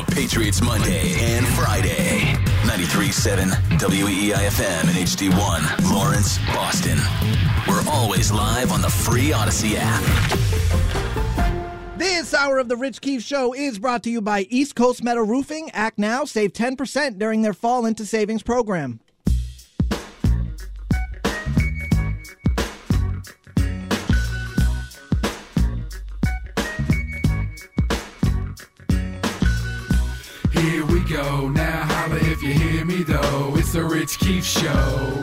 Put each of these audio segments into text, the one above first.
of Patriots Monday and Friday. 93.7 WEEI-FM and HD1, Lawrence, Boston. We're always live on the free Odyssey app. This hour of the Rich Keefe Show is brought to you by East Coast Metal Roofing. Act now, save 10% during their Fall into Savings program. Here we go, now holla if you hear me though, it's the Rich Keefe Show.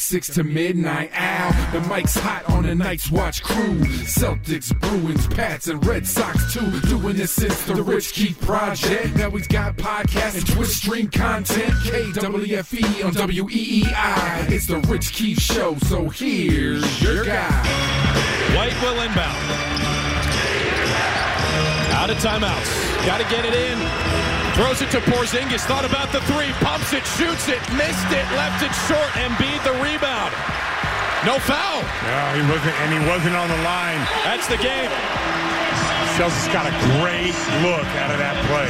6 to midnight. Ow, the mic's hot on the Night's Watch crew. Celtics, Bruins, Pats, and Red Sox too. Doing this since the Rich Keefe Project. Now he's got podcasts and Twitch stream content. KWFE on WEEI. It's the Rich Keefe Show, so here's your guy. White will inbound. Out of timeouts. Got to get it in. Throws it to Porzingis, thought about the three, pumps it, shoots it, missed it, left it short, Embiid the rebound. No foul. No, he wasn't, and he wasn't on the line. That's the game. Celtics got a great look out of that play.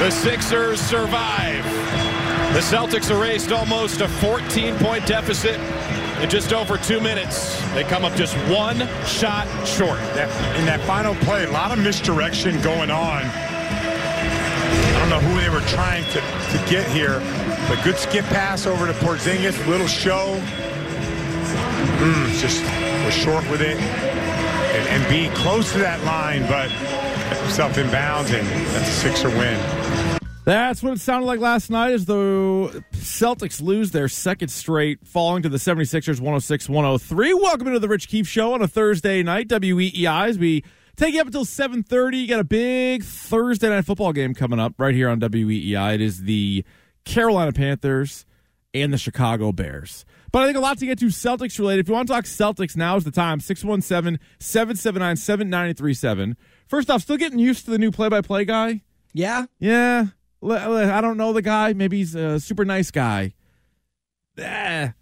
The Sixers survive. The Celtics erased almost a 14-point deficit in just over 2 minutes. They come up just one shot short. In that final play, a lot of misdirection going on. I don't know who they were trying to get here, but good skip pass over to Porzingis, little show. Just was short with it. And be close to that line, but himself in bounds, and that's a Sixer win. That's what it sounded like last night as the Celtics lose their second straight, falling to the 76ers 106-103. Welcome into the Rich Keefe Show on a Thursday night, WEEI, as we take you up until 7:30. You got a big Thursday night football game coming up right here on WEEI. It is the Carolina Panthers and the Chicago Bears. But I think a lot to get to Celtics related. If you want to talk Celtics, now is the time. 617-779-7937. First off, still getting used to the new play-by-play guy? Yeah. I don't know the guy. Maybe he's a super nice guy. It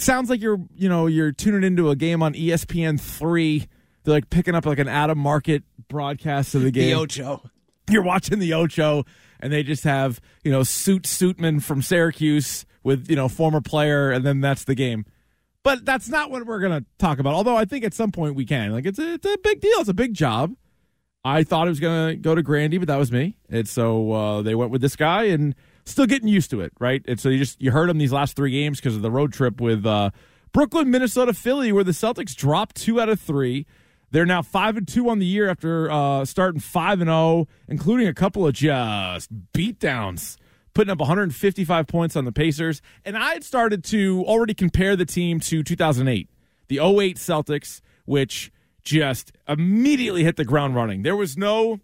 sounds like you're tuning into a game on ESPN3. They're like picking up like an out-of-market broadcast of the game. The Ocho. You're watching the Ocho, and they just have, Suitman from Syracuse with, former player, and then that's the game. But that's not what we're going to talk about, although I think at some point we can. Like, it's a big deal. It's a big job. I thought it was going to go to Grandy, but that was me. And so they went with this guy, and still getting used to it, right? And so you heard him these last three games because of the road trip with Brooklyn, Minnesota, Philly, where the Celtics dropped 2 out of 3. They're now 5-2 on the year after starting 5-0, including a couple of just beatdowns, putting up 155 points on the Pacers. And I had started to already compare the team to 2008, the 08 Celtics, which just immediately hit the ground running. There was no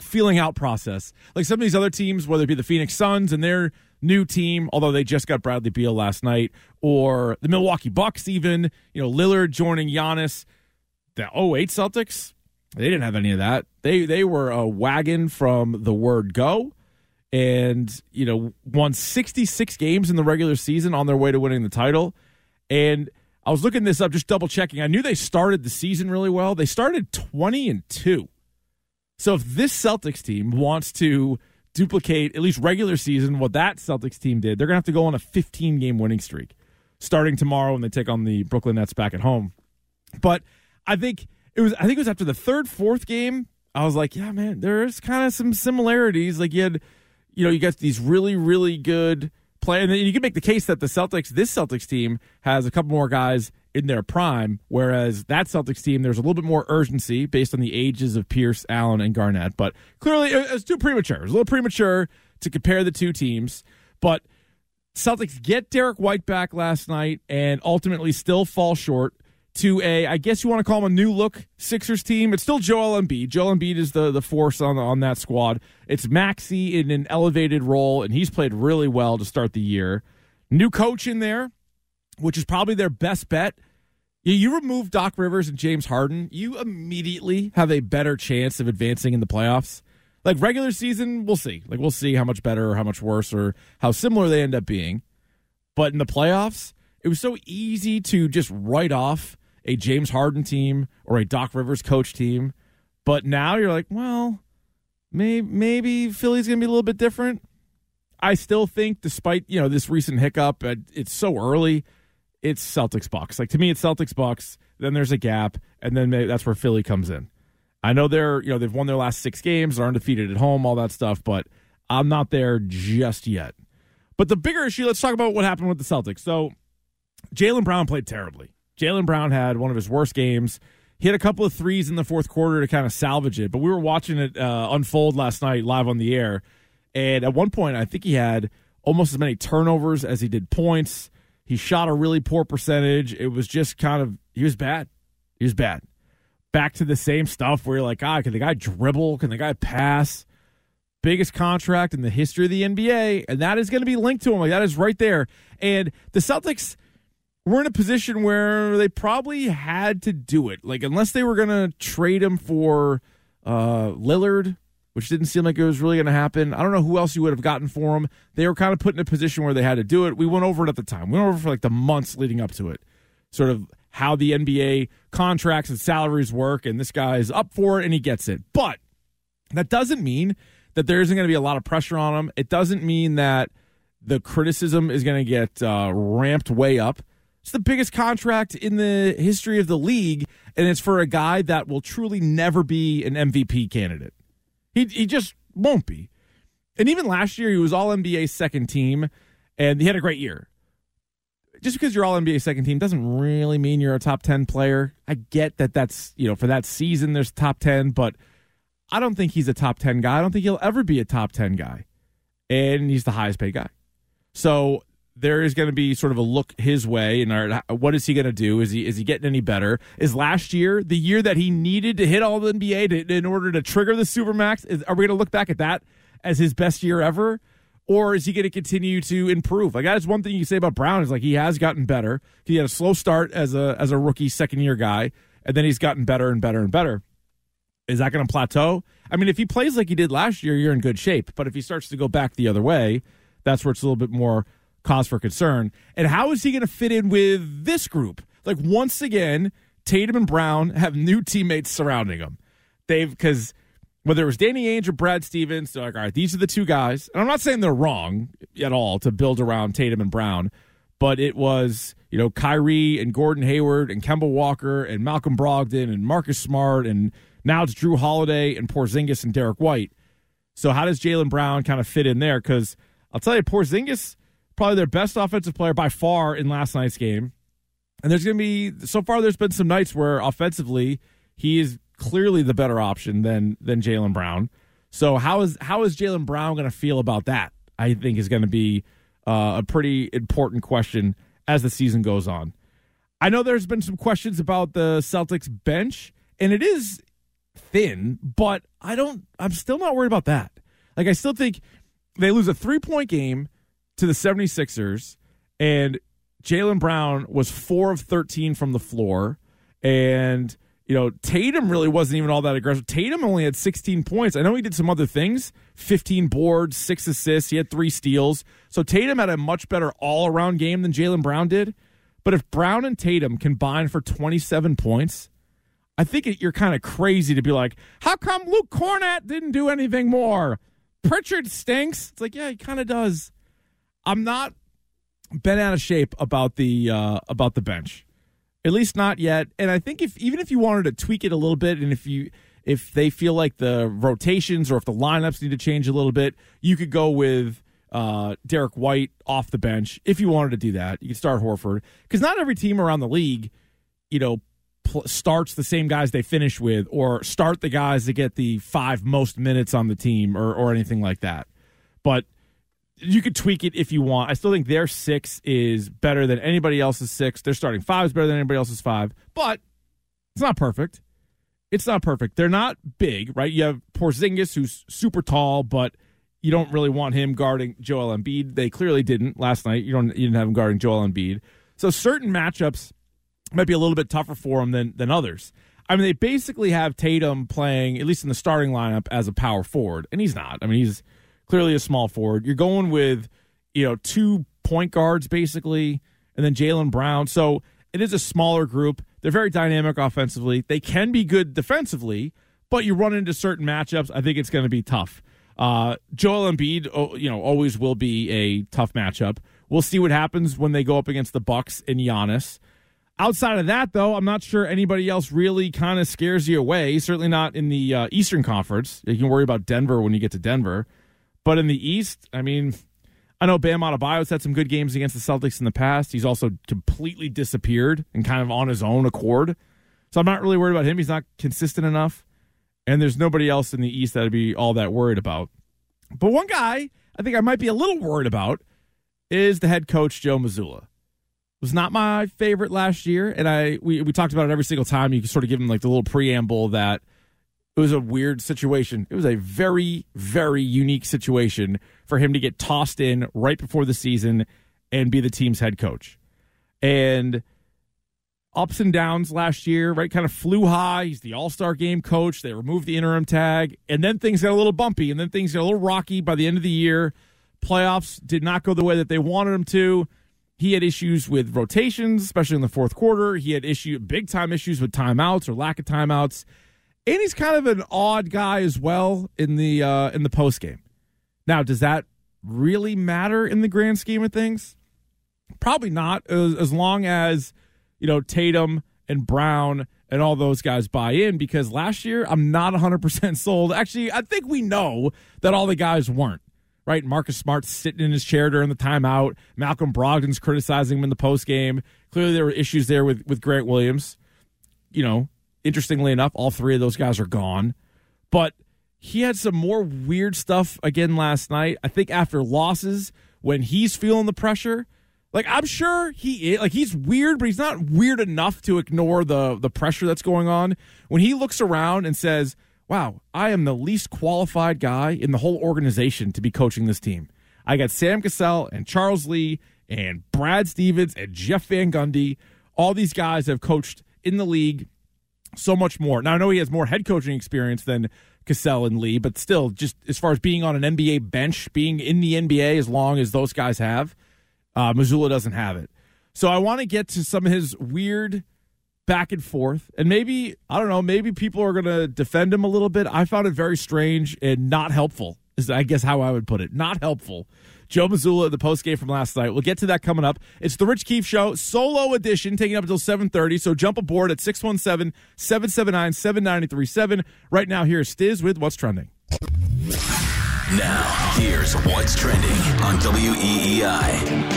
feeling out process. Like some of these other teams, whether it be the Phoenix Suns and their new team, although they just got Bradley Beal last night, or the Milwaukee Bucks even, Lillard joining Giannis. The 08 Celtics, they didn't have any of that. They were a wagon from the word go, and won 66 games in the regular season on their way to winning the title. And I was looking this up, just double checking. I knew they started the season really well. They started 20-2. So if this Celtics team wants to duplicate at least regular season what that Celtics team did, they're gonna have to go on a 15-game winning streak starting tomorrow when they take on the Brooklyn Nets back at home. But I think it was after the fourth game, I was like, yeah, man, there's kind of some similarities. Like you got these really, really good players. And then you can make the case that this Celtics team has a couple more guys in their prime, whereas that Celtics team, there's a little bit more urgency based on the ages of Pierce, Allen, and Garnett. But clearly it was too premature. It was a little premature to compare the two teams. But Celtics get Derrick White back last night and ultimately still fall short. to a, I guess you want to call them a new look Sixers team. It's still Joel Embiid. Joel Embiid is the force on that squad. It's Maxey in an elevated role, and he's played really well to start the year. New coach in there, which is probably their best bet. You remove Doc Rivers and James Harden, you immediately have a better chance of advancing in the playoffs. Like regular season, we'll see. Like we'll see how much better or how much worse or how similar they end up being. But in the playoffs, it was so easy to just write off a James Harden team or a Doc Rivers coach team. But now you're like, well, maybe Philly's going to be a little bit different. I still think, despite this recent hiccup, it's so early. It's Celtics Bucks. Like to me, it's Celtics Bucks. Then there's a gap, and then that's where Philly comes in. I know they've won their last 6 games. They're undefeated at home, all that stuff. But I'm not there just yet. But the bigger issue, let's talk about what happened with the Celtics. So Jaylen Brown played terribly. Jaylen Brown had one of his worst games. He had a couple of threes in the fourth quarter to kind of salvage it. But we were watching it unfold last night live on the air. And at one point, I think he had almost as many turnovers as he did points. He shot a really poor percentage. It was just kind of, he was bad. He was bad. Back to the same stuff where you're like, can the guy dribble? Can the guy pass? Biggest contract in the history of the NBA. And that is going to be linked to him. Like, that is right there. And the Celtics were in a position where they probably had to do it. Like, unless they were going to trade him for Lillard, which didn't seem like it was really going to happen. I don't know who else you would have gotten for him. They were kind of put in a position where they had to do it. We went over it at the time. We went over for like the months leading up to it, sort of how the NBA contracts and salaries work, and this guy is up for it, and he gets it. But that doesn't mean that there isn't going to be a lot of pressure on him. It doesn't mean that the criticism is going to get ramped way up. It's the biggest contract in the history of the league, and it's for a guy that will truly never be an MVP candidate. He just won't be. And even last year, he was All-NBA second team, and he had a great year. Just because you're All-NBA second team doesn't really mean you're a top 10 player. I get that that's, for that season there's top 10, but I don't think he's a top 10 guy. I don't think he'll ever be a top 10 guy. And he's the highest paid guy. So there is going to be sort of a look his way, and what is he going to do? Is he getting any better? Is last year the year that he needed to hit all the NBA in order to trigger the Supermax? Are we going to look back at that as his best year ever? Or is he going to continue to improve? Like, that's one thing you say about Brown is, like, he has gotten better. He had a slow start as a rookie second-year guy, and then he's gotten better and better and better. Is that going to plateau? I mean, if he plays like he did last year, you're in good shape. But if he starts to go back the other way, that's where it's a little bit more cause for concern. And how is he going to fit in with this group? Like, once again, Tatum and Brown have new teammates surrounding them. Because whether it was Danny Ainge or Brad Stevens, they're like, all right, these are the two guys. And I'm not saying they're wrong at all to build around Tatum and Brown, but it was, Kyrie and Gordon Hayward and Kemba Walker and Malcolm Brogdon and Marcus Smart, and now it's Drew Holiday and Porzingis and Derrick White. So how does Jaylen Brown kind of fit in there? Because I'll tell you, Porzingis, probably their best offensive player by far in last night's game. And there's been some nights where offensively he is clearly the better option than Jaylen Brown. So how is Jaylen Brown going to feel about that? I think is going to be a pretty important question as the season goes on. I know there's been some questions about the Celtics bench, and it is thin, but I'm still not worried about that. Like, I still think they lose a 3-point game to the 76ers, and Jaylen Brown was 4 of 13 from the floor, and Tatum really wasn't even all that aggressive. Tatum only had 16 points. I know he did some other things, 15 boards, 6 assists. He had 3 steals. So Tatum had a much better all-around game than Jaylen Brown did. But if Brown and Tatum combine for 27 points, I think you're kind of crazy to be like, how come Luke Cornett didn't do anything more? Pritchard stinks. It's like, yeah, he kind of does. I'm not bent out of shape about the bench, at least not yet. And I think even if you wanted to tweak it a little bit, and if they feel like the rotations or if the lineups need to change a little bit, you could go with Derrick White off the bench if you wanted to do that. You could start Horford, because not every team around the league, starts the same guys they finish with, or start the guys that get the 5 most minutes on the team or anything like that. But you could tweak it if you want. I still think their six is better than anybody else's six. Their starting five is better than anybody else's five, but it's not perfect. It's not perfect. They're not big, right? You have Porzingis, who's super tall, but you don't really want him guarding Joel Embiid. They clearly didn't last night. You didn't have him guarding Joel Embiid. So certain matchups might be a little bit tougher for him than others. I mean, they basically have Tatum playing, at least in the starting lineup, as a power forward, and he's not. I mean, he's clearly a small forward. You're going with, two point guards basically, and then Jaylen Brown. So it is a smaller group. They're very dynamic offensively. They can be good defensively, but you run into certain matchups. I think it's going to be tough. Joel Embiid, always will be a tough matchup. We'll see what happens when they go up against the Bucks and Giannis. Outside of that, though, I'm not sure anybody else really kind of scares you away, certainly not in the Eastern Conference. You can worry about Denver when you get to Denver. But in the East, I mean, I know Bam Adebayo's had some good games against the Celtics in the past. He's also completely disappeared and kind of on his own accord. So I'm not really worried about him. He's not consistent enough. And there's nobody else in the East that I'd be all that worried about. But one guy I think I might be a little worried about is the head coach, Joe Mazzulla. Was not my favorite last year, and we talked about it every single time. You could sort of give him like the little preamble that it was a weird situation. It was a very, very unique situation for him to get tossed in right before the season and be the team's head coach. And ups and downs last year, right? Kind of flew high. He's the All-Star Game coach. They removed the interim tag, and then things got a little bumpy, and then things got a little rocky by the end of the year. Playoffs did not go the way that they wanted them to. He had issues with rotations, especially in the fourth quarter. He had big-time issues with timeouts or lack of timeouts. And he's kind of an odd guy as well in the postgame. Now, does that really matter in the grand scheme of things? Probably not, as long as Tatum and Brown and all those guys buy in, because last year I'm not 100% sold. Actually, I think we know that all the guys weren't. Right, Marcus Smart's sitting in his chair during the timeout. Malcolm Brogdon's criticizing him in the postgame. Clearly there were issues there with Grant Williams. Interestingly enough, all three of those guys are gone. But he had some more weird stuff again last night. I think after losses, when he's feeling the pressure, like I'm sure he is. Like he's weird, but he's not weird enough to ignore the pressure that's going on. When he looks around and says, wow, I am the least qualified guy in the whole organization to be coaching this team. I got Sam Cassell and Charles Lee and Brad Stevens and Jeff Van Gundy. All these guys have coached in the league so much more. Now, I know he has more head coaching experience than Cassell and Lee, but still, just as far as being on an NBA bench, being in the NBA as long as those guys have, Mazzulla doesn't have it. So I want to get to some of his weird back and forth, and maybe people are going to defend him a little bit. I found it very strange and not helpful, is I guess how I would put it. Not helpful. Joe Mazzulla, the postgame from last night. We'll get to that coming up. It's the Rich Keefe Show, solo edition, taking up until 7:30, so jump aboard at 617-779-7937. Right now, here's Stiz with What's Trending. Now, here's What's Trending on WEEI.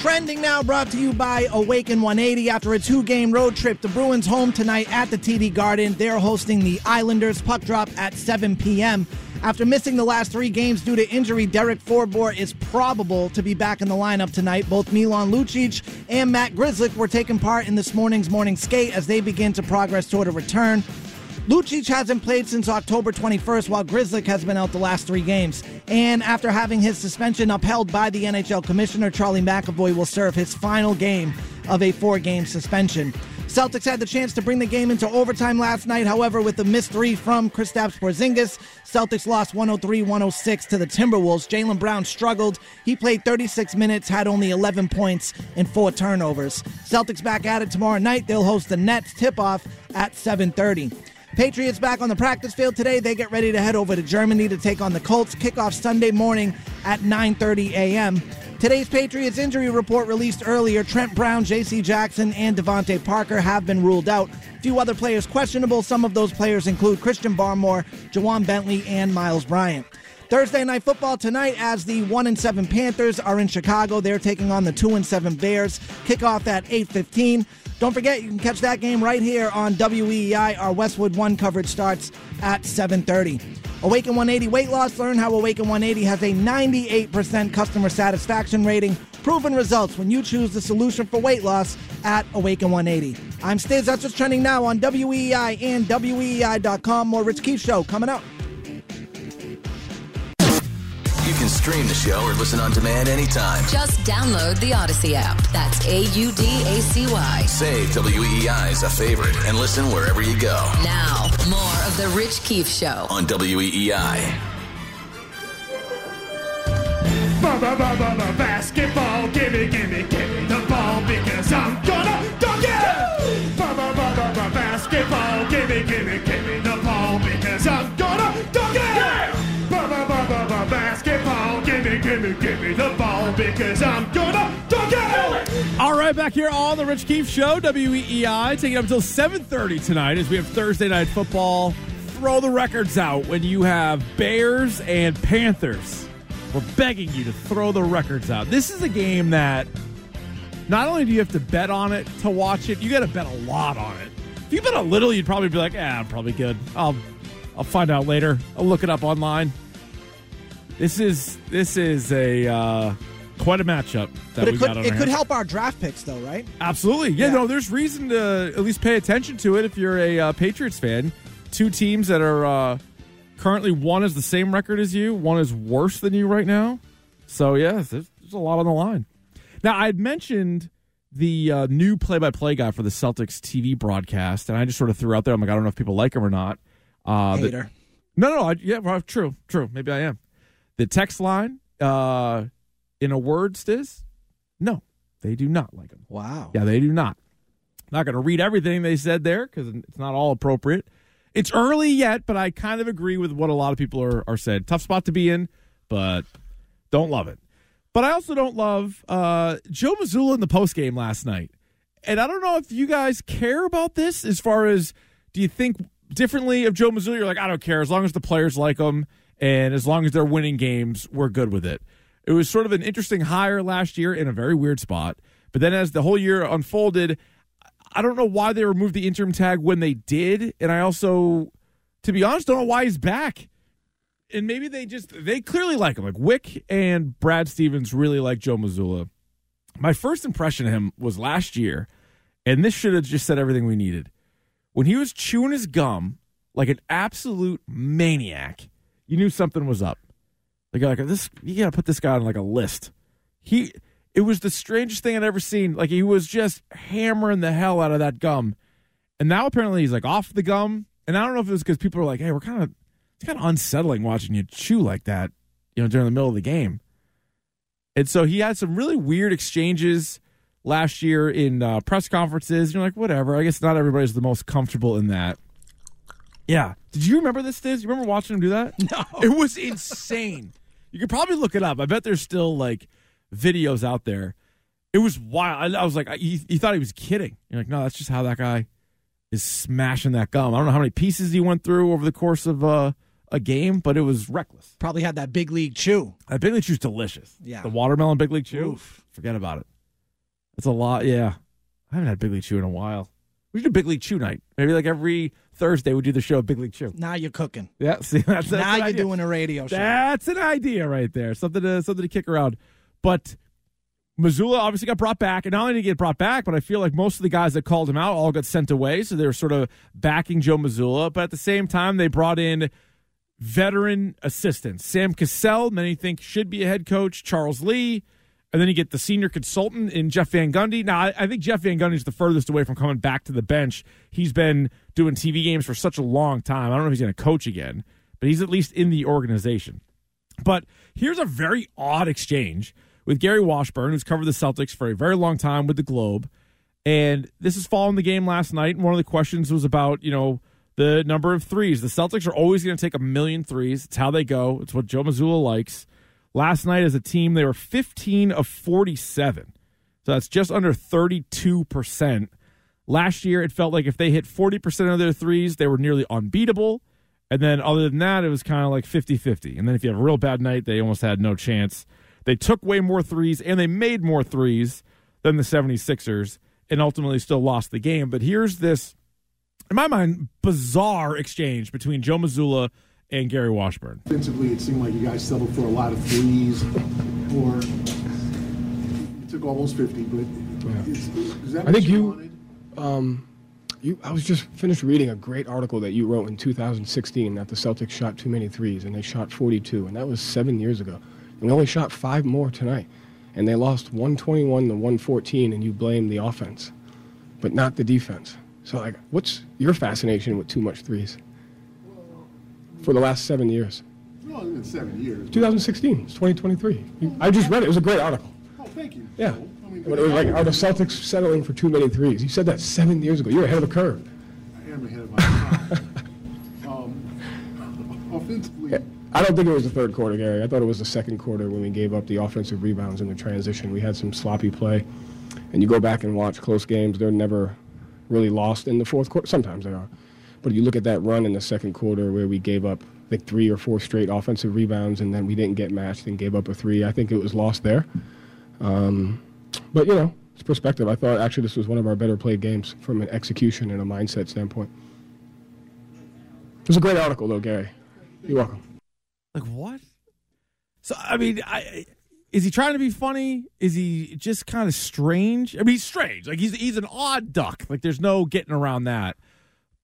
Trending now brought to you by Awaken 180. After a 2-game road trip, the Bruins home tonight at the TD Garden. They're hosting the Islanders. Puck drop at 7 p.m. After missing the last 3 games due to injury, Derek Forbort is probable to be back in the lineup tonight. Both Milan Lucic and Matt Grizzlick were taking part in this morning's morning skate as they begin to progress toward a return. Lucic hasn't played since October 21st, while Grizzlick has been out the last 3 games. And after having his suspension upheld by the NHL commissioner, Charlie McAvoy will serve his final game of a 4-game suspension. Celtics had the chance to bring the game into overtime last night. However, with a missed 3 from Kristaps Porzingis, Celtics lost 103-106 to the Timberwolves. Jaylen Brown struggled. He played 36 minutes, had only 11 points and 4 turnovers. Celtics back at it tomorrow night. They'll host the Nets. Tip-off at 7:30. Patriots back on the practice field today. They get ready to head over to Germany to take on the Colts. Kickoff Sunday morning at 9:30 a.m. Today's Patriots injury report released earlier. Trent Brown, J.C. Jackson, and Devontae Parker have been ruled out. A few other players questionable. Some of those players include Christian Barmore, Jawan Bentley, and Miles Bryant. Thursday Night Football tonight as the 1-7 Panthers are in Chicago. They're taking on the 2-7 Bears. Kickoff at 8:15. Don't forget, you can catch that game right here on WEEI. Our Westwood One coverage starts at 7:30. Awaken 180 Weight Loss. Learn how Awaken 180 has a 98% customer satisfaction rating. Proven results when you choose the solution for weight loss at Awaken 180. I'm Stiz. That's what's trending now on WEEI and WEEI.com. More Rich Keefe Show coming up. You can stream the show or listen on demand anytime. Just download the Odyssey app. That's Audacy. Save WEEI as a favorite and listen wherever you go. Now, more of the Rich Keefe Show on WEEI. Basketball, gimme the ball because I'm gonna dunk it. Basketball, gimme the ball because I'm gonna dunk it. Basketball, gimme the ball because I'm gonna dunk it. All right, back here on the Rich Keefe Show, WEEI, taking up until 7:30 tonight as we have Thursday Night Football. Throw the records out when you have Bears and Panthers. We're begging you to throw the records out. This is a game that not only do you have to bet on it to watch it, you got to bet a lot on it. If you bet a little, you'd probably be like, I'm probably good. I'll find out later. I'll look it up online. This is a quite a matchup that we got on our hands. It could help our draft picks, though, right? Absolutely. Yeah. No, there's reason to at least pay attention to it if you're a Patriots fan. Two teams that are... currently, one is the same record as you. One is worse than you right now. So, yeah, there's a lot on the line. Now, I had mentioned the new play-by-play guy for the Celtics TV broadcast, and I just sort of threw out there, I'm like, I don't know if people like him or not. Hater. True. Maybe I am. The text line, in a word, Stiz, no, they do not like him. Wow. Yeah, they do not. I'm not going to read everything they said there because it's not all appropriate. It's early yet, but I kind of agree with what a lot of people are said. Tough spot to be in, but don't love it. But I also don't love Joe Mazzulla in the postgame last night. And I don't know if you guys care about this as far as, do you think differently of Joe Mazzulla? You're like, I don't care. As long as the players like him and as long as they're winning games, we're good with it. It was sort of an interesting hire last year in a very weird spot. But then as the whole year unfolded, I don't know why they removed the interim tag when they did, and I also, to be honest, don't know why he's back. And maybe they clearly like him. Like Wick and Brad Stevens really like Joe Mazzulla. My first impression of him was last year, and this should have just said everything we needed. When he was chewing his gum like an absolute maniac, you knew something was up. Like this, you got to put this guy on like a list. It was the strangest thing I'd ever seen. Like, he was just hammering the hell out of that gum. And now, apparently, he's, like, off the gum. And I don't know if it was because people are like, hey, it's kind of unsettling watching you chew like that, during the middle of the game. And so he had some really weird exchanges last year in press conferences. You're like, whatever. I guess not everybody's the most comfortable in that. Yeah. Did you remember this, Stiz? You remember watching him do that? No. It was insane. You could probably look it up. I bet there's still, like, videos out there. It was wild. I was like, he thought he was kidding. You're like, no, that's just how that guy is smashing that gum. I don't know how many pieces he went through over the course of a game, but it was reckless. Probably had that big league chew. That big league chew's delicious. Yeah. The watermelon big league chew. Oof. Forget about it. That's a lot. Yeah. I haven't had big league chew in a while. We should do big league chew night. Maybe like every Thursday we do the show Big League Chew. Now you're cooking. Yeah. See, that's now you're doing a radio show. That's an idea right there. Something to kick around. But Mazzulla obviously got brought back, and not only did he get brought back, but I feel like most of the guys that called him out all got sent away, so they were sort of backing Joe Mazzulla. But at the same time, they brought in veteran assistants. Sam Cassell, many think should be a head coach, Charles Lee, and then you get the senior consultant in Jeff Van Gundy. Now, I think Jeff Van Gundy's the furthest away from coming back to the bench. He's been doing TV games for such a long time. I don't know if he's going to coach again, but he's at least in the organization. But here's a very odd exchange with Gary Washburn, who's covered the Celtics for a very long time with the Globe. And this is following the game last night. And one of the questions was about, the number of threes. The Celtics are always going to take 1 million threes. It's how they go. It's what Joe Mazzulla likes. Last night as a team, they were 15 of 47. So that's just under 32%. Last year, it felt like if they hit 40% of their threes, they were nearly unbeatable. And then other than that, it was kind of like 50-50. And then if you have a real bad night, they almost had no chance. They took way more threes, and they made more threes than the 76ers, and ultimately still lost the game. But here's this, in my mind, bizarre exchange between Joe Mazzulla and Gary Washburn. Offensively, it seemed like you guys settled for a lot of threes, or it took almost 50. But yeah. Is that I think you, I was just finished reading a great article that you wrote in 2016 that the Celtics shot too many threes, and they shot 42, and that was 7 years ago. And they only shot five more tonight, and they lost 121 to 114, and you blame the offense, but not the defense. So, like, what's your fascination with too much threes? For the last 7 years. No, it's been 7 years. 2016, it's 2023. I just read it. It was a great article. Oh, thank you. Yeah. I mean, but it was like, are the Celtics settling for too many threes? You said that 7 years ago. You're ahead of the curve. I am ahead of my time. Offensively. I don't think it was the third quarter, Gary. I thought it was the second quarter when we gave up the offensive rebounds in the transition. We had some sloppy play. And you go back and watch close games, they're never really lost in the fourth quarter. Sometimes they are. But you look at that run in the second quarter where we gave up, I think, three or four straight offensive rebounds, and then we didn't get matched and gave up a three. I think it was lost there. But, you know, it's perspective. I thought, actually, this was one of our better played games from an execution and a mindset standpoint. It was a great article, though, Gary. You're welcome. Like, what? So, I mean, is he trying to be funny? Is he just kind of strange? I mean, he's strange. Like, he's an odd duck. Like, there's no getting around that.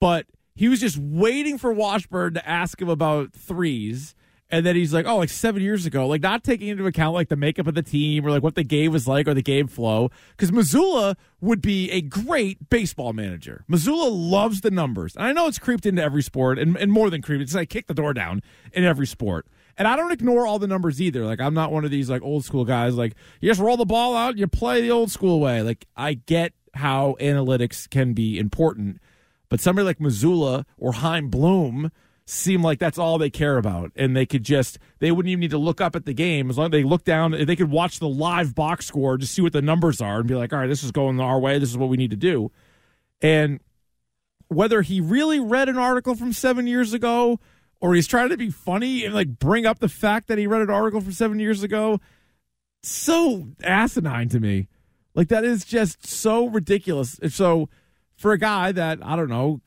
But he was just waiting for Washburn to ask him about threes, and then he's like, oh, like 7 years ago, like not taking into account like the makeup of the team or like what the game was like or the game flow, because Mazzulla would be a great baseball manager. Mazzulla loves the numbers. And I know it's creeped into every sport, and more than creeped, it's like kick the door down in every sport. And I don't ignore all the numbers either. Like, I'm not one of these like old school guys, like you just roll the ball out and you play the old school way. Like, I get how analytics can be important. But somebody like Mazzulla or Chaim Bloom seem like that's all they care about. And they could just, they wouldn't even need to look up at the game. As long as they look down, they could watch the live box score, just see what the numbers are and be like, all right, this is going our way. This is what we need to do. And whether he really read an article from 7 years ago or he's trying to be funny and like bring up the fact that he read an article from 7 years ago, so asinine to me. Like, that is just so ridiculous. And so, for a guy that, I don't know,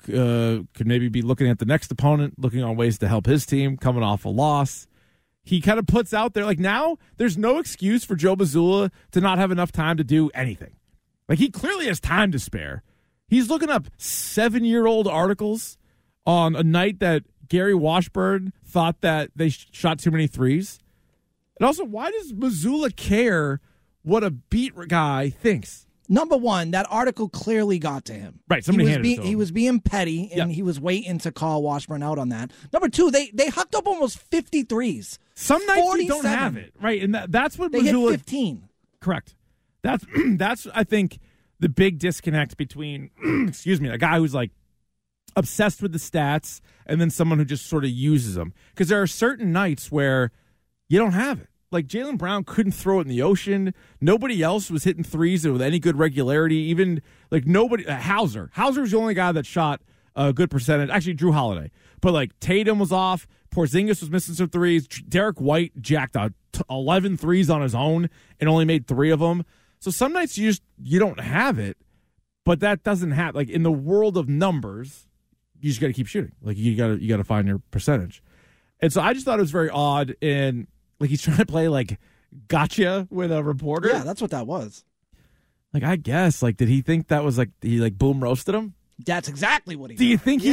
could maybe be looking at the next opponent, looking on ways to help his team, coming off a loss, he kind of puts out there, like, now there's no excuse for Joe Mazzulla to not have enough time to do anything. Like, he clearly has time to spare. He's looking up seven-year-old articles on a night that Gary Washburn thought that they shot too many threes. And also, why does Mazzulla care what a beat guy thinks? Number one, that article clearly got to him. Right, somebody handed it to him. He was being petty, and he was waiting to call Washburn out on that. Number two, they hucked up almost 50 threes. Some nights you don't have it, right? And that's what Mazzulla... They hit 15. Correct. That's I think, the big disconnect between, excuse me, a guy who's, like, obsessed with the stats and then someone who just sort of uses them. Because there are certain nights where you don't have it. Like, Jaylen Brown couldn't throw it in the ocean. Nobody else was hitting threes with any good regularity. Even, like, nobody. Hauser was the only guy that shot a good percentage. Actually, Drew Holiday. But, like, Tatum was off. Porzingis was missing some threes. Derrick White jacked 11 threes on his own and only made three of them. So some nights you don't have it, but that doesn't happen. Like, in the world of numbers, you just got to keep shooting. Like, you got to find your percentage. And so I just thought it was very odd and... Like, he's trying to play, like, gotcha with a reporter. Yeah, that's what that was. Like, I guess. Like, did he think that was, like, he, like, boom roasted him? That's exactly what he did. Do you think do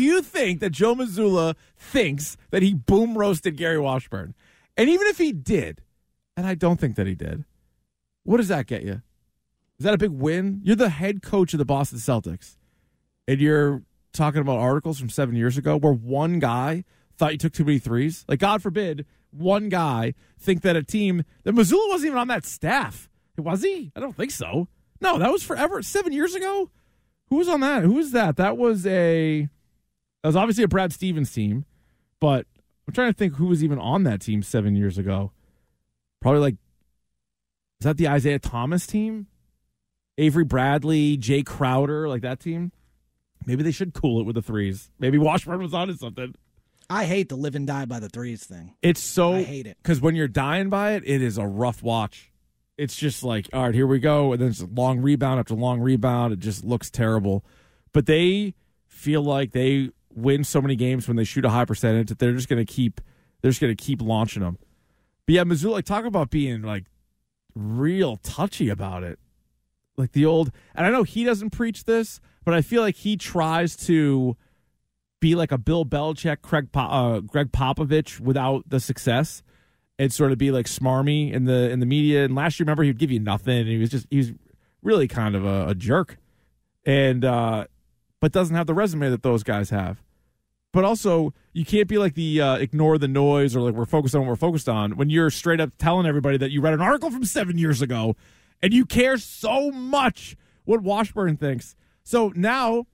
you think that Joe Mazzulla thinks that he boom roasted Gary Washburn? And even if he did, and I don't think that he did, what does that get you? Is that a big win? You're the head coach of the Boston Celtics, and you're talking about articles from 7 years ago where one guy thought you took too many threes. Like, God forbid... one guy think that a team that Mazzulla wasn't even on that staff. Was he? I don't think so. No, that was forever. 7 years ago? Who was on that? Who was that? That was obviously a Brad Stevens team, but I'm trying to think who was even on that team 7 years ago. Probably like, is that the Isaiah Thomas team? Avery Bradley, Jay Crowder, like that team? Maybe they should cool it with the threes. Maybe Washburn was on to something. I hate the live and die by the threes thing. I hate it. Because when you're dying by it, it is a rough watch. It's just like, all right, here we go. And then it's long rebound after long rebound. It just looks terrible. But they feel like they win so many games when they shoot a high percentage that they're just going to keep launching them. But yeah, Mazzulla, like, talk about being like real touchy about it, like the old. And I know he doesn't preach this, but I feel like he tries to be like a Bill Belichick, Greg Popovich without the success, and sort of be like smarmy in the media. And last year, remember, he would give you nothing, and he was really kind of a jerk, and but doesn't have the resume that those guys have. But also, you can't be like the ignore the noise, or like we're focused on what we're focused on, when you're straight up telling everybody that you read an article from 7 years ago and you care so much what Washburn thinks. So now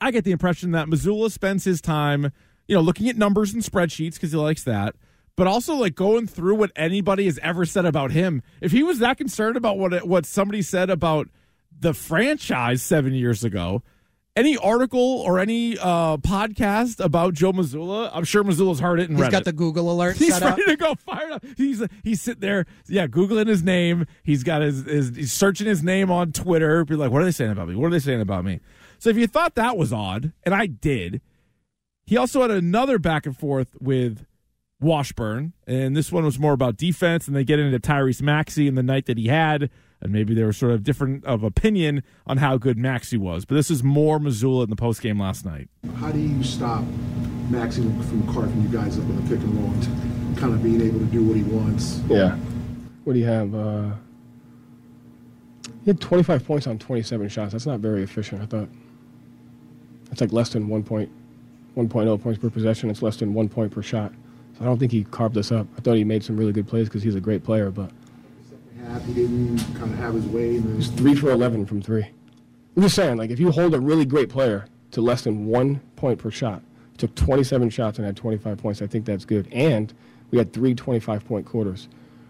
I get the impression that Mazzulla spends his time, looking at numbers and spreadsheets because he likes that, but also like going through what anybody has ever said about him. If he was that concerned about what somebody said about the franchise 7 years ago, any article or any podcast about Joe Mazzulla, I'm sure Mazzulla's heard it and read it. He's got the Google alert set up. He's ready to go, fired up. He's sitting there, Googling his name. He's got he's searching his name on Twitter. Be like, what are they saying about me? What are they saying about me? So if you thought that was odd, and I did, he also had another back and forth with Washburn, and this one was more about defense, and they get into Tyrese Maxey and the night that he had. And maybe they were sort of different of opinion on how good Maxey was. But this is more Mazzulla in the postgame last night. How do you stop Maxey from carving you guys up in the pick and roll and kind of being able to do what he wants? Yeah. What do you have? He had 25 points on 27 shots. That's not very efficient, I thought. That's like less than 1.0 points per possession. It's less than 1 point per shot. So I don't think he carved us up. I thought he made some really good plays because he's a great player, but he didn't kind of have his way. He's 3 for 11 from three. I'm just saying, like, if you hold a really great player to less than 1 point per shot, took 27 shots and had 25 points, I think that's good. And we had three 25-point quarters.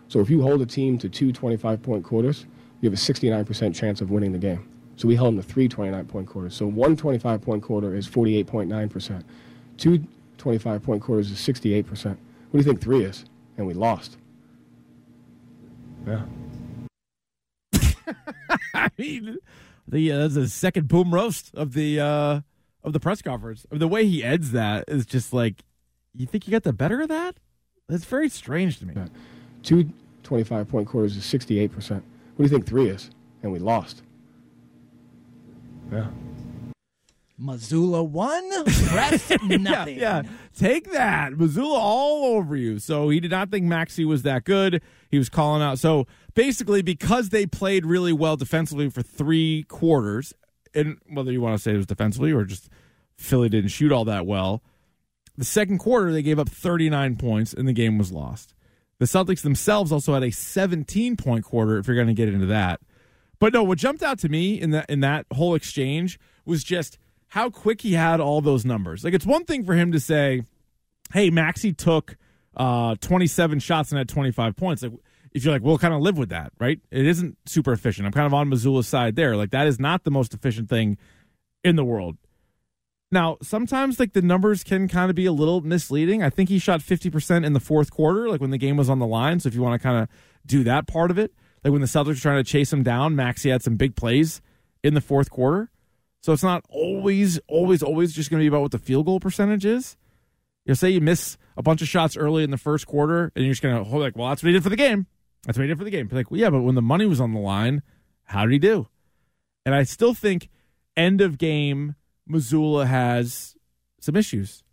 So if you hold a team to two 25-point quarters, you have a 69% chance of winning the game. So we held them to three 29-point quarters. So one 25-point quarter is 48.9%. Two 25-point quarters is 68%. What do you think three is? And we lost. Yeah. I mean, that's the second boom roast of the press conference. I mean, the way he ends that is just like, you think you got the better of that? That's very strange to me. Yeah. Two 25-point quarters is 68%. What do you think three is? And we lost. Yeah. Mazzulla won, rest nothing. Yeah, take that. Mazzulla all over you. So he did not think Maxey was that good. He was calling out. So basically, because they played really well defensively for three quarters, and whether you want to say it was defensively or just Philly didn't shoot all that well, the second quarter they gave up 39 points and the game was lost. The Celtics themselves also had a 17-point quarter, if you're going to get into that. But no, what jumped out to me in that whole exchange was just how quick he had all those numbers. Like, it's one thing for him to say, hey, Maxey took 27 shots and had 25 points. Like, if you're like, we'll kind of live with that, right? It isn't super efficient. I'm kind of on Mazzulla's side there. Like, that is not the most efficient thing in the world. Now, sometimes, like, the numbers can kind of be a little misleading. I think he shot 50% in the fourth quarter, like when the game was on the line. So if you want to kind of do that part of it, like when the Celtics were trying to chase him down, Maxey had some big plays in the fourth quarter. So it's not always just going to be about what the field goal percentage is. Say you miss a bunch of shots early in the first quarter, and you're just going to hold like, well, that's what he did for the game. That's what he did for the game. But like, well, yeah, but when the money was on the line, how did he do? And I still think end of game, Mazzulla has some issues.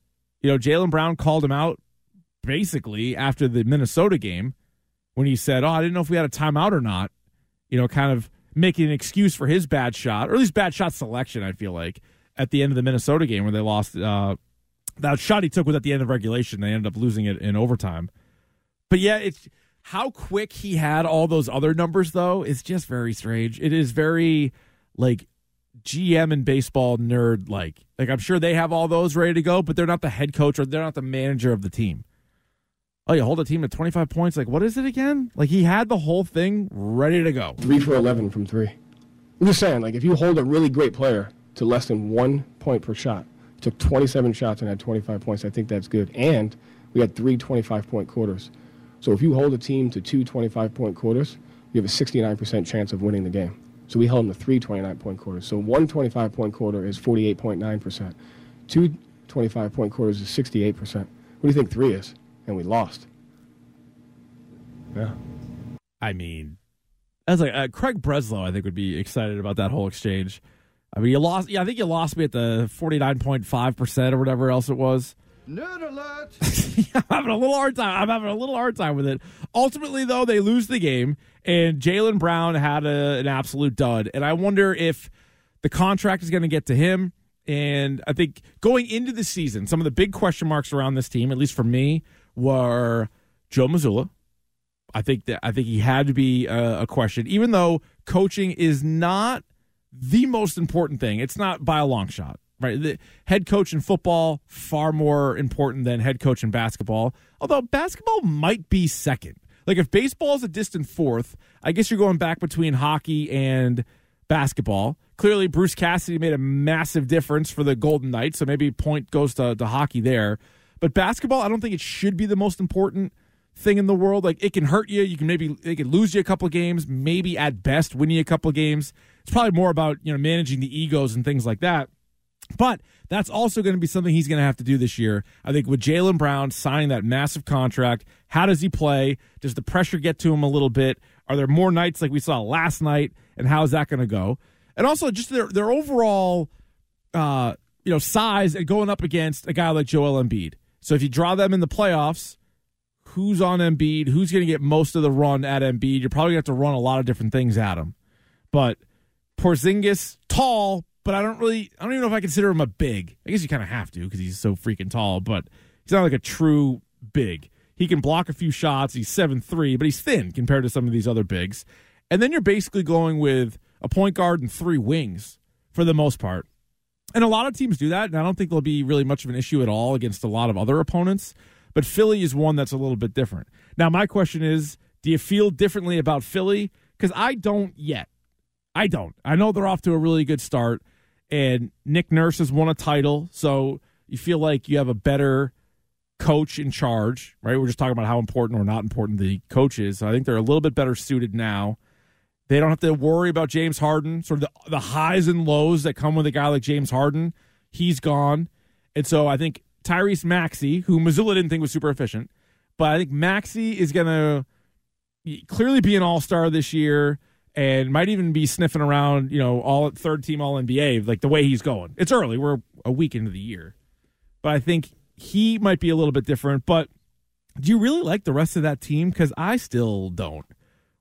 Jaylen Brown called him out basically after the Minnesota game when he said, oh, I didn't know if we had a timeout or not, kind of making an excuse for his bad shot, or at least bad shot selection, I feel like, at the end of the Minnesota game where they lost. That shot he took was at the end of regulation. They ended up losing it in overtime. But, yeah, it's how quick he had all those other numbers, though, is just very strange. It is very, like, GM and baseball nerd-like. Like, I'm sure they have all those ready to go, but they're not the head coach or they're not the manager of the team. Oh, you hold a team to 25 points? Like, what is it again? Like, he had the whole thing ready to go. 3 for 11 from three. I'm just saying, like, if you hold a really great player to less than 1 point per shot, took 27 shots and had 25 points, I think that's good. And we had three 25-point quarters. So if you hold a team to two 25-point quarters, you have a 69% chance of winning the game. So we held them to three 29-point quarters. So one 25-point quarter is 48.9%. Two 25-point quarters is 68%. What do you think three is? And we lost. Yeah. I mean, as like Craig Breslow, I think, would be excited about that whole exchange. I mean, you lost. Yeah, I think you lost me at the 49.5% or whatever else it was. Nerd alert! I'm having a little hard time. With it. Ultimately, though, they lose the game, and Jaylen Brown had an absolute dud. And I wonder if the contract is going to get to him. And I think going into the season, some of the big question marks around this team, at least for me, were Joe Mazzulla. I think he had to be a question, even though coaching is not the most important thing. It's not by a long shot, right? The head coach in football, far more important than head coach in basketball, although basketball might be second. Like if baseball is a distant fourth, I guess you're going back between hockey and basketball. Clearly, Bruce Cassidy made a massive difference for the Golden Knights, so maybe point goes to hockey there. But basketball, I don't think it should be the most important thing in the world. Like, it can hurt you. It can lose you a couple of games, maybe at best win you a couple of games. It's probably more about, you know, managing the egos and things like that. But that's also going to be something he's going to have to do this year. I think with Jaylen Brown signing that massive contract, how does he play? Does the pressure get to him a little bit? Are there more nights like we saw last night, and how is that going to go? And also just their overall size and going up against a guy like Joel Embiid. So if you draw them in the playoffs, who's on Embiid? Who's going to get most of the run at Embiid? You're probably going to have to run a lot of different things at him. But Porzingis, tall, but I don't even know if I consider him a big. I guess you kind of have to because he's so freaking tall, but he's not like a true big. He can block a few shots. He's 7'3", but he's thin compared to some of these other bigs. And then you're basically going with a point guard and three wings for the most part. And a lot of teams do that, and I don't think there'll be really much of an issue at all against a lot of other opponents. But Philly is one that's a little bit different. Now, my question is, do you feel differently about Philly? Because I don't yet. I don't. I know they're off to a really good start, and Nick Nurse has won a title, so you feel like you have a better coach in charge, right? We're just talking about how important or not important the coach is. So I think they're a little bit better suited now. They don't have to worry about James Harden, sort of the highs and lows that come with a guy like James Harden. He's gone. And so I think Tyrese Maxey, who Mazzulla didn't think was super efficient, but I think Maxey is going to clearly be an all-star this year and might even be sniffing around, you know, all third team All-NBA, like the way he's going. It's early. We're a week into the year. But I think he might be a little bit different. But do you really like the rest of that team? Because I still don't.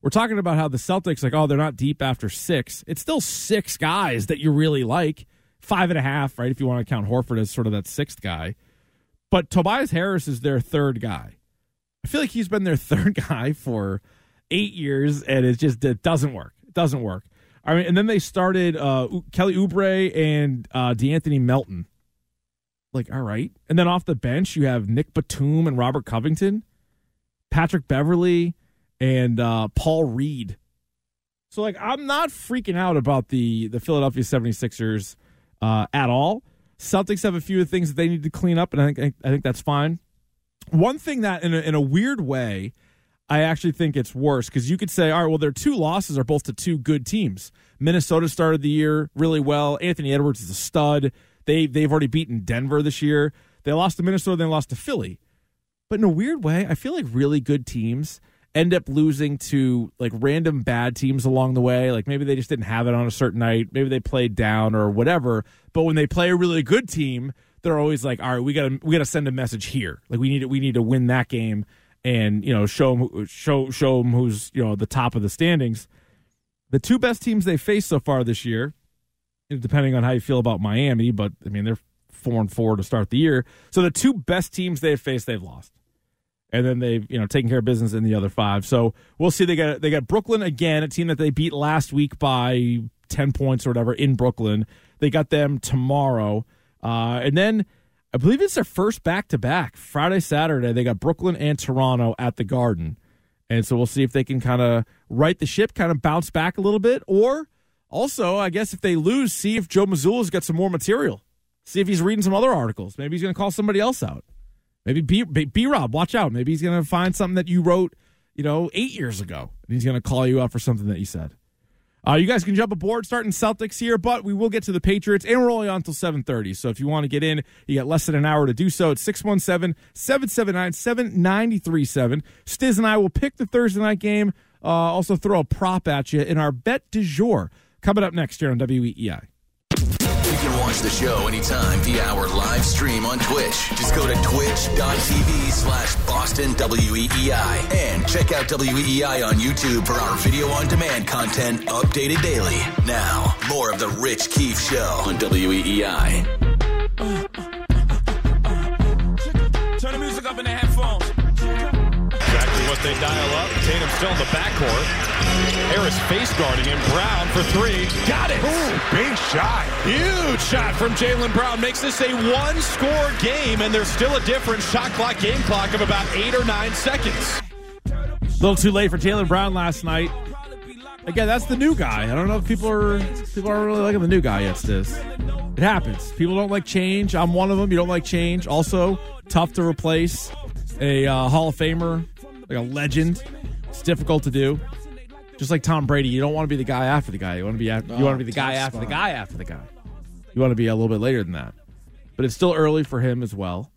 We're talking about how the Celtics, like, oh, they're not deep after six. It's still six guys that you really like. 5.5, right, if you want to count Horford as sort of that sixth guy. But Tobias Harris is their third guy. I feel like he's been their third guy for 8 years, and it doesn't work. It doesn't work. I mean, and then they started Kelly Oubre and DeAnthony Melton. Like, all right. And then off the bench, you have Nick Batum and Robert Covington, Patrick Beverley, and Paul Reed. So, like, I'm not freaking out about the Philadelphia 76ers at all. Celtics have a few things that they need to clean up, and I think that's fine. One thing that, in a weird way, I actually think it's worse, because you could say, all right, well, their two losses are both to two good teams. Minnesota started the year really well. Anthony Edwards is a stud. They've already beaten Denver this year. They lost to Minnesota, then lost to Philly. But in a weird way, I feel like really good teams end up losing to, like, random bad teams along the way. Like, maybe they just didn't have it on a certain night. Maybe they played down or whatever. But when they play a really good team, they're always like, all right, we gotta send a message here. Like, we need to win that game and, you know, show them who's, you know, the top of the standings. The two best teams they faced so far this year, depending on how you feel about Miami, but, I mean, they're 4-4 to start the year. So the two best teams they've faced, they've lost. And then they've, you know, taken care of business in the other five. So we'll see. They got Brooklyn again, a team that they beat last week by 10 points or whatever in Brooklyn. They got them tomorrow. And then I believe it's their first back-to-back. Friday, Saturday, they got Brooklyn and Toronto at the Garden. And so we'll see if they can kind of right the ship, kind of bounce back a little bit. Or also, I guess if they lose, see if Joe Mazzulla's got some more material. See if he's reading some other articles. Maybe he's going to call somebody else out. Maybe B-Rob, watch out. Maybe he's going to find something that you wrote, you know, 8 years ago. And he's going to call you out for something that you said. You guys can jump aboard starting Celtics here, but we will get to the Patriots, and we're only on until 7:30. So if you want to get in, you got less than an hour to do so. It's 617-779-7937. Stiz and I will pick the Thursday night game, also throw a prop at you in our bet du jour coming up next year on WEEI. You can watch the show anytime via our live stream on Twitch. Just go to twitch.tv/BostonWEEI and check out WEEI on YouTube for our video on demand content updated daily. Now, more of the Rich Keefe Show on WEEI. Turn the music up in the headphones. Back to what they dial up. Tatum still in the backcourt. Harris face guarding him. Brown for three. Got it. Ooh, big shot. Huge shot from Jaylen Brown. Makes this a one-score game, and there's still a different shot clock, game clock of about 8 or 9 seconds. A little too late for Jaylen Brown last night. Again, that's the new guy. I don't know if people aren't really liking the new guy yet, Stiz. It happens. People don't like change. I'm one of them. You don't like change. Also, tough to replace a Hall of Famer, like a legend. It's difficult to do. Just like Tom Brady, you don't want to be the guy after the guy. You want to be the guy after the guy. You want to be a little bit later than that. But it's still early for him as well.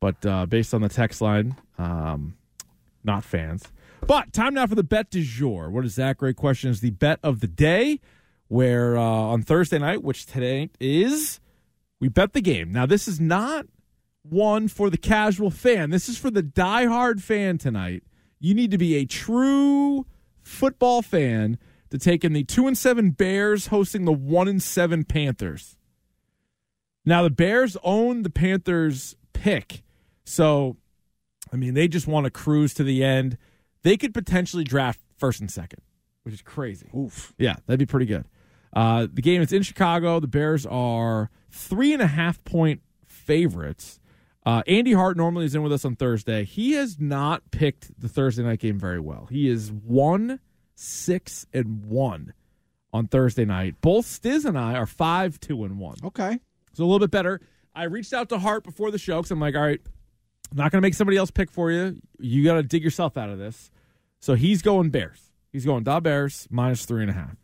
But based on the text line, not fans. But time now for the bet du jour. What is that? Great question. Is the bet of the day where on Thursday night, which today is, we bet the game. Now, this is not one for the casual fan. This is for the diehard fan tonight. You need to be a true football fan to take in the 2-7 Bears hosting the 1-7 Panthers. Now, the Bears own the Panthers' pick. So, I mean, they just want to cruise to the end. They could potentially draft 1st and 2nd, which is crazy. Oof. Yeah, that'd be pretty good. The game is in Chicago. The Bears are 3.5-point favorites. Andy Hart normally is in with us on Thursday. He has not picked the Thursday night game very well. He is 1-6-1 on Thursday night. Both Stiz and I are 5-2-1. Okay. So a little bit better. I reached out to Hart before the show because I'm like, all right, I'm not going to make somebody else pick for you. You got to dig yourself out of this. So he's going Bears. He's going Da Bears minus 3.5.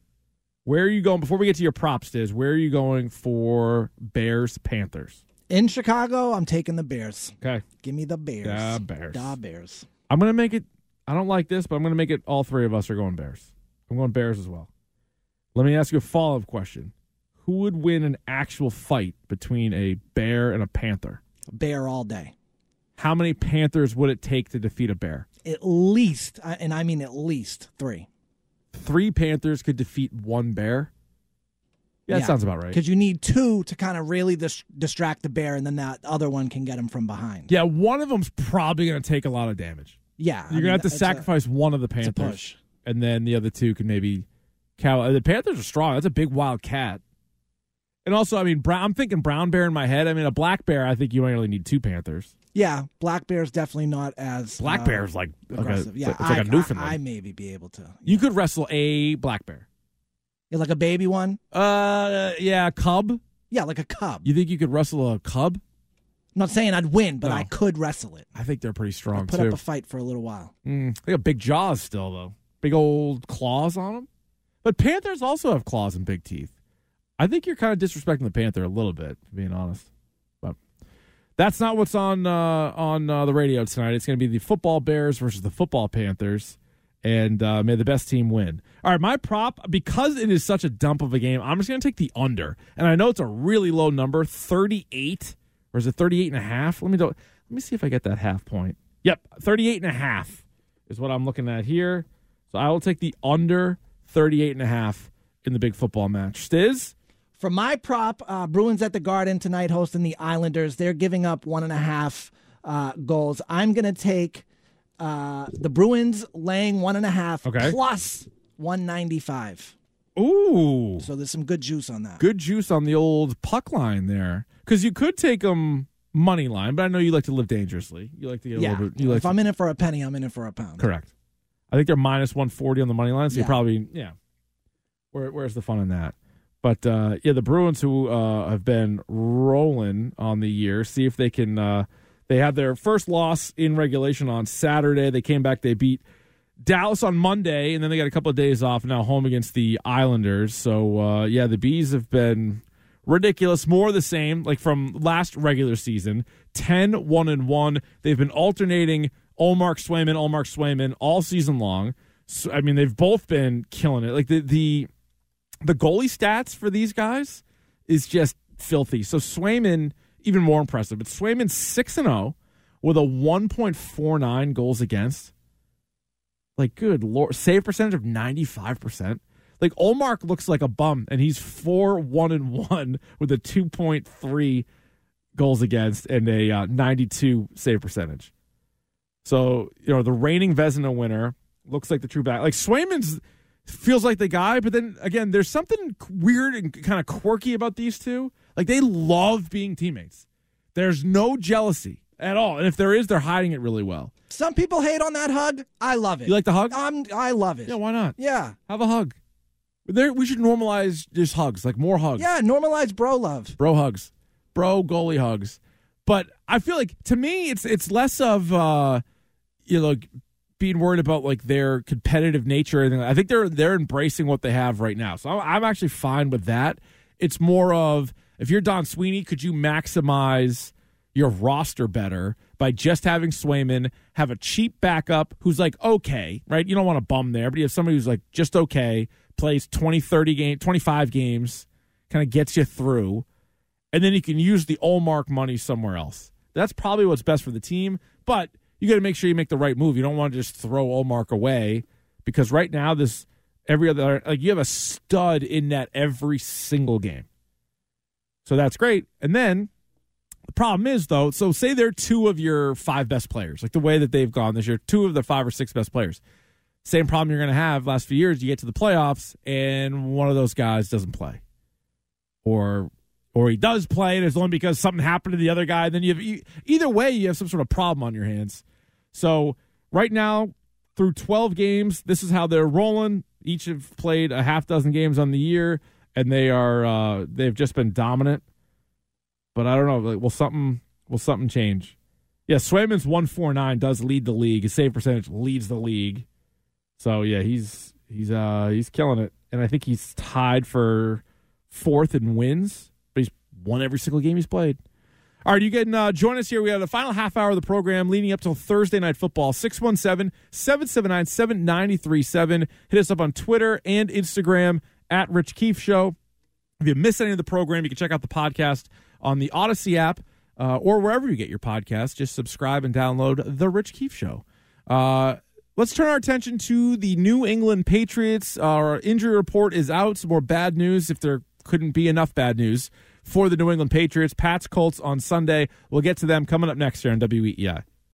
Where are you going? Before we get to your props, Stiz, where are you going for Bears Panthers? In Chicago, I'm taking the Bears. Okay. Give me the Bears. Da Bears. Da Bears. I'm going to make it, I don't like this, but I'm going to make it all three of us are going Bears. I'm going Bears as well. Let me ask you a follow-up question. Who would win an actual fight between a bear and a panther? Bear all day. How many panthers would it take to defeat a bear? At least, and I mean at least three. Three panthers could defeat one bear? Yeah, that sounds about right. Because you need two to kind of really distract the bear, and then that other one can get him from behind. Yeah, one of them's probably going to take a lot of damage. Yeah. You're going to have to sacrifice one of the panthers, and then the other two can maybe cow. The panthers are strong. That's a big wild cat. And also, I mean, I'm thinking brown bear in my head. I mean, a black bear, I think you might really need two panthers. Yeah, black bear's definitely not as black bear's like aggressive. It's like a Newfoundland. I maybe be able to. You could wrestle a black bear. Yeah, like a baby one? Yeah, a cub? Yeah, like a cub. You think you could wrestle a cub? I'm not saying I'd win, but no. I could wrestle it. I think they're pretty strong, I'd put up a fight for a little while. They got big jaws still, though. Big old claws on them. But panthers also have claws and big teeth. I think you're kind of disrespecting the panther a little bit, to being honest. But that's not what's on the radio tonight. It's going to be the football Bears versus the football Panthers. And may the best team win. All right, my prop, because it is such a dump of a game, I'm just going to take the under. And I know it's a really low number, 38, or is it 38.5? Let me see if I get that half point. Yep, 38.5 is what I'm looking at here. So I will take the under 38.5 in the big football match. Stiz? For my prop, Bruins at the Garden tonight hosting the Islanders. They're giving up 1.5 goals. I'm going to take the Bruins laying 1.5 plus 195. Ooh. So there's some good juice on that. Good juice on the old puck line there. Because you could take them money line, but I know you like to live dangerously. You like to get a little bit. If I'm in it for a penny, I'm in it for a pound. Correct. I think they're minus 140 on the money line, so you probably, Where's the fun in that? But, the Bruins who have been rolling on the year, see if they can. They had their first loss in regulation on Saturday. They came back. They beat Dallas on Monday, and then they got a couple of days off, now home against the Islanders. So, yeah, the Bees have been ridiculous. More of the same, like from last regular season, 10-1-1. They've been alternating Ullmark Swayman all season long. So, I mean, they've both been killing it. Like the goalie stats for these guys is just filthy. So Swayman, even more impressive. But Swayman's 6-0 with a 1.49 goals against. Like, good Lord. Save percentage of 95%. Like, Ullmark looks like a bum, and he's 4-1-1 with a 2.3 goals against and a 92 save percentage. So, you know, the reigning Vezina winner looks like the true back. Like, Swayman's feels like the guy, but then, again, there's something weird and kind of quirky about these two. Like, they love being teammates. There's no jealousy at all. And if there is, they're hiding it really well. Some people hate on that hug. I love it. You like the hug? I love it. Yeah, why not? Yeah. Have a hug. We should normalize just hugs, like more hugs. Yeah, normalize bro love. Bro hugs. Bro goalie hugs. But I feel like, to me, it's less of, you know, being worried about, like, their competitive nature or anything. I think they're embracing what they have right now. So I'm actually fine with that. It's more of, if you're Don Sweeney, could you maximize your roster better by just having Swayman have a cheap backup who's, like, okay, right? You don't want a bum there, but you have somebody who's, like, just okay, plays 25 games, kind of gets you through, and then you can use the Ullmark money somewhere else. That's probably what's best for the team, but you got to make sure you make the right move. You don't want to just throw Ullmark away because right now you have a stud in net every single game. So that's great. And then the problem is, though, so say they're two of your five best players, like the way that they've gone this year, two of the five or six best players. Same problem you're going to have last few years. You get to the playoffs, and one of those guys doesn't play. Or he does play, and it's only because something happened to the other guy. Then either way, you have some sort of problem on your hands. So right now, through 12 games, this is how they're rolling. Each have played a half dozen games on the year, and they've just been dominant. But I don't know. Like, will something change? Yeah, Swayman's 149 does lead the league. His save percentage leads the league. So yeah, he's killing it, and I think he's tied for fourth in wins. But he's won every single game he's played. All right, you can join us here. We have the final half hour of the program leading up till Thursday Night Football. 617-779-7937. Hit us up on Twitter and Instagram at Rich Keefe Show. If you miss any of the program, you can check out the podcast on the Odyssey app or wherever you get your podcast. Just subscribe and download The Rich Keefe Show. Let's turn our attention to the New England Patriots. Our injury report is out. Some more bad news, if there couldn't be enough bad news, for the New England Patriots. Pats, Colts on Sunday. We'll get to them coming up next here on WEEI.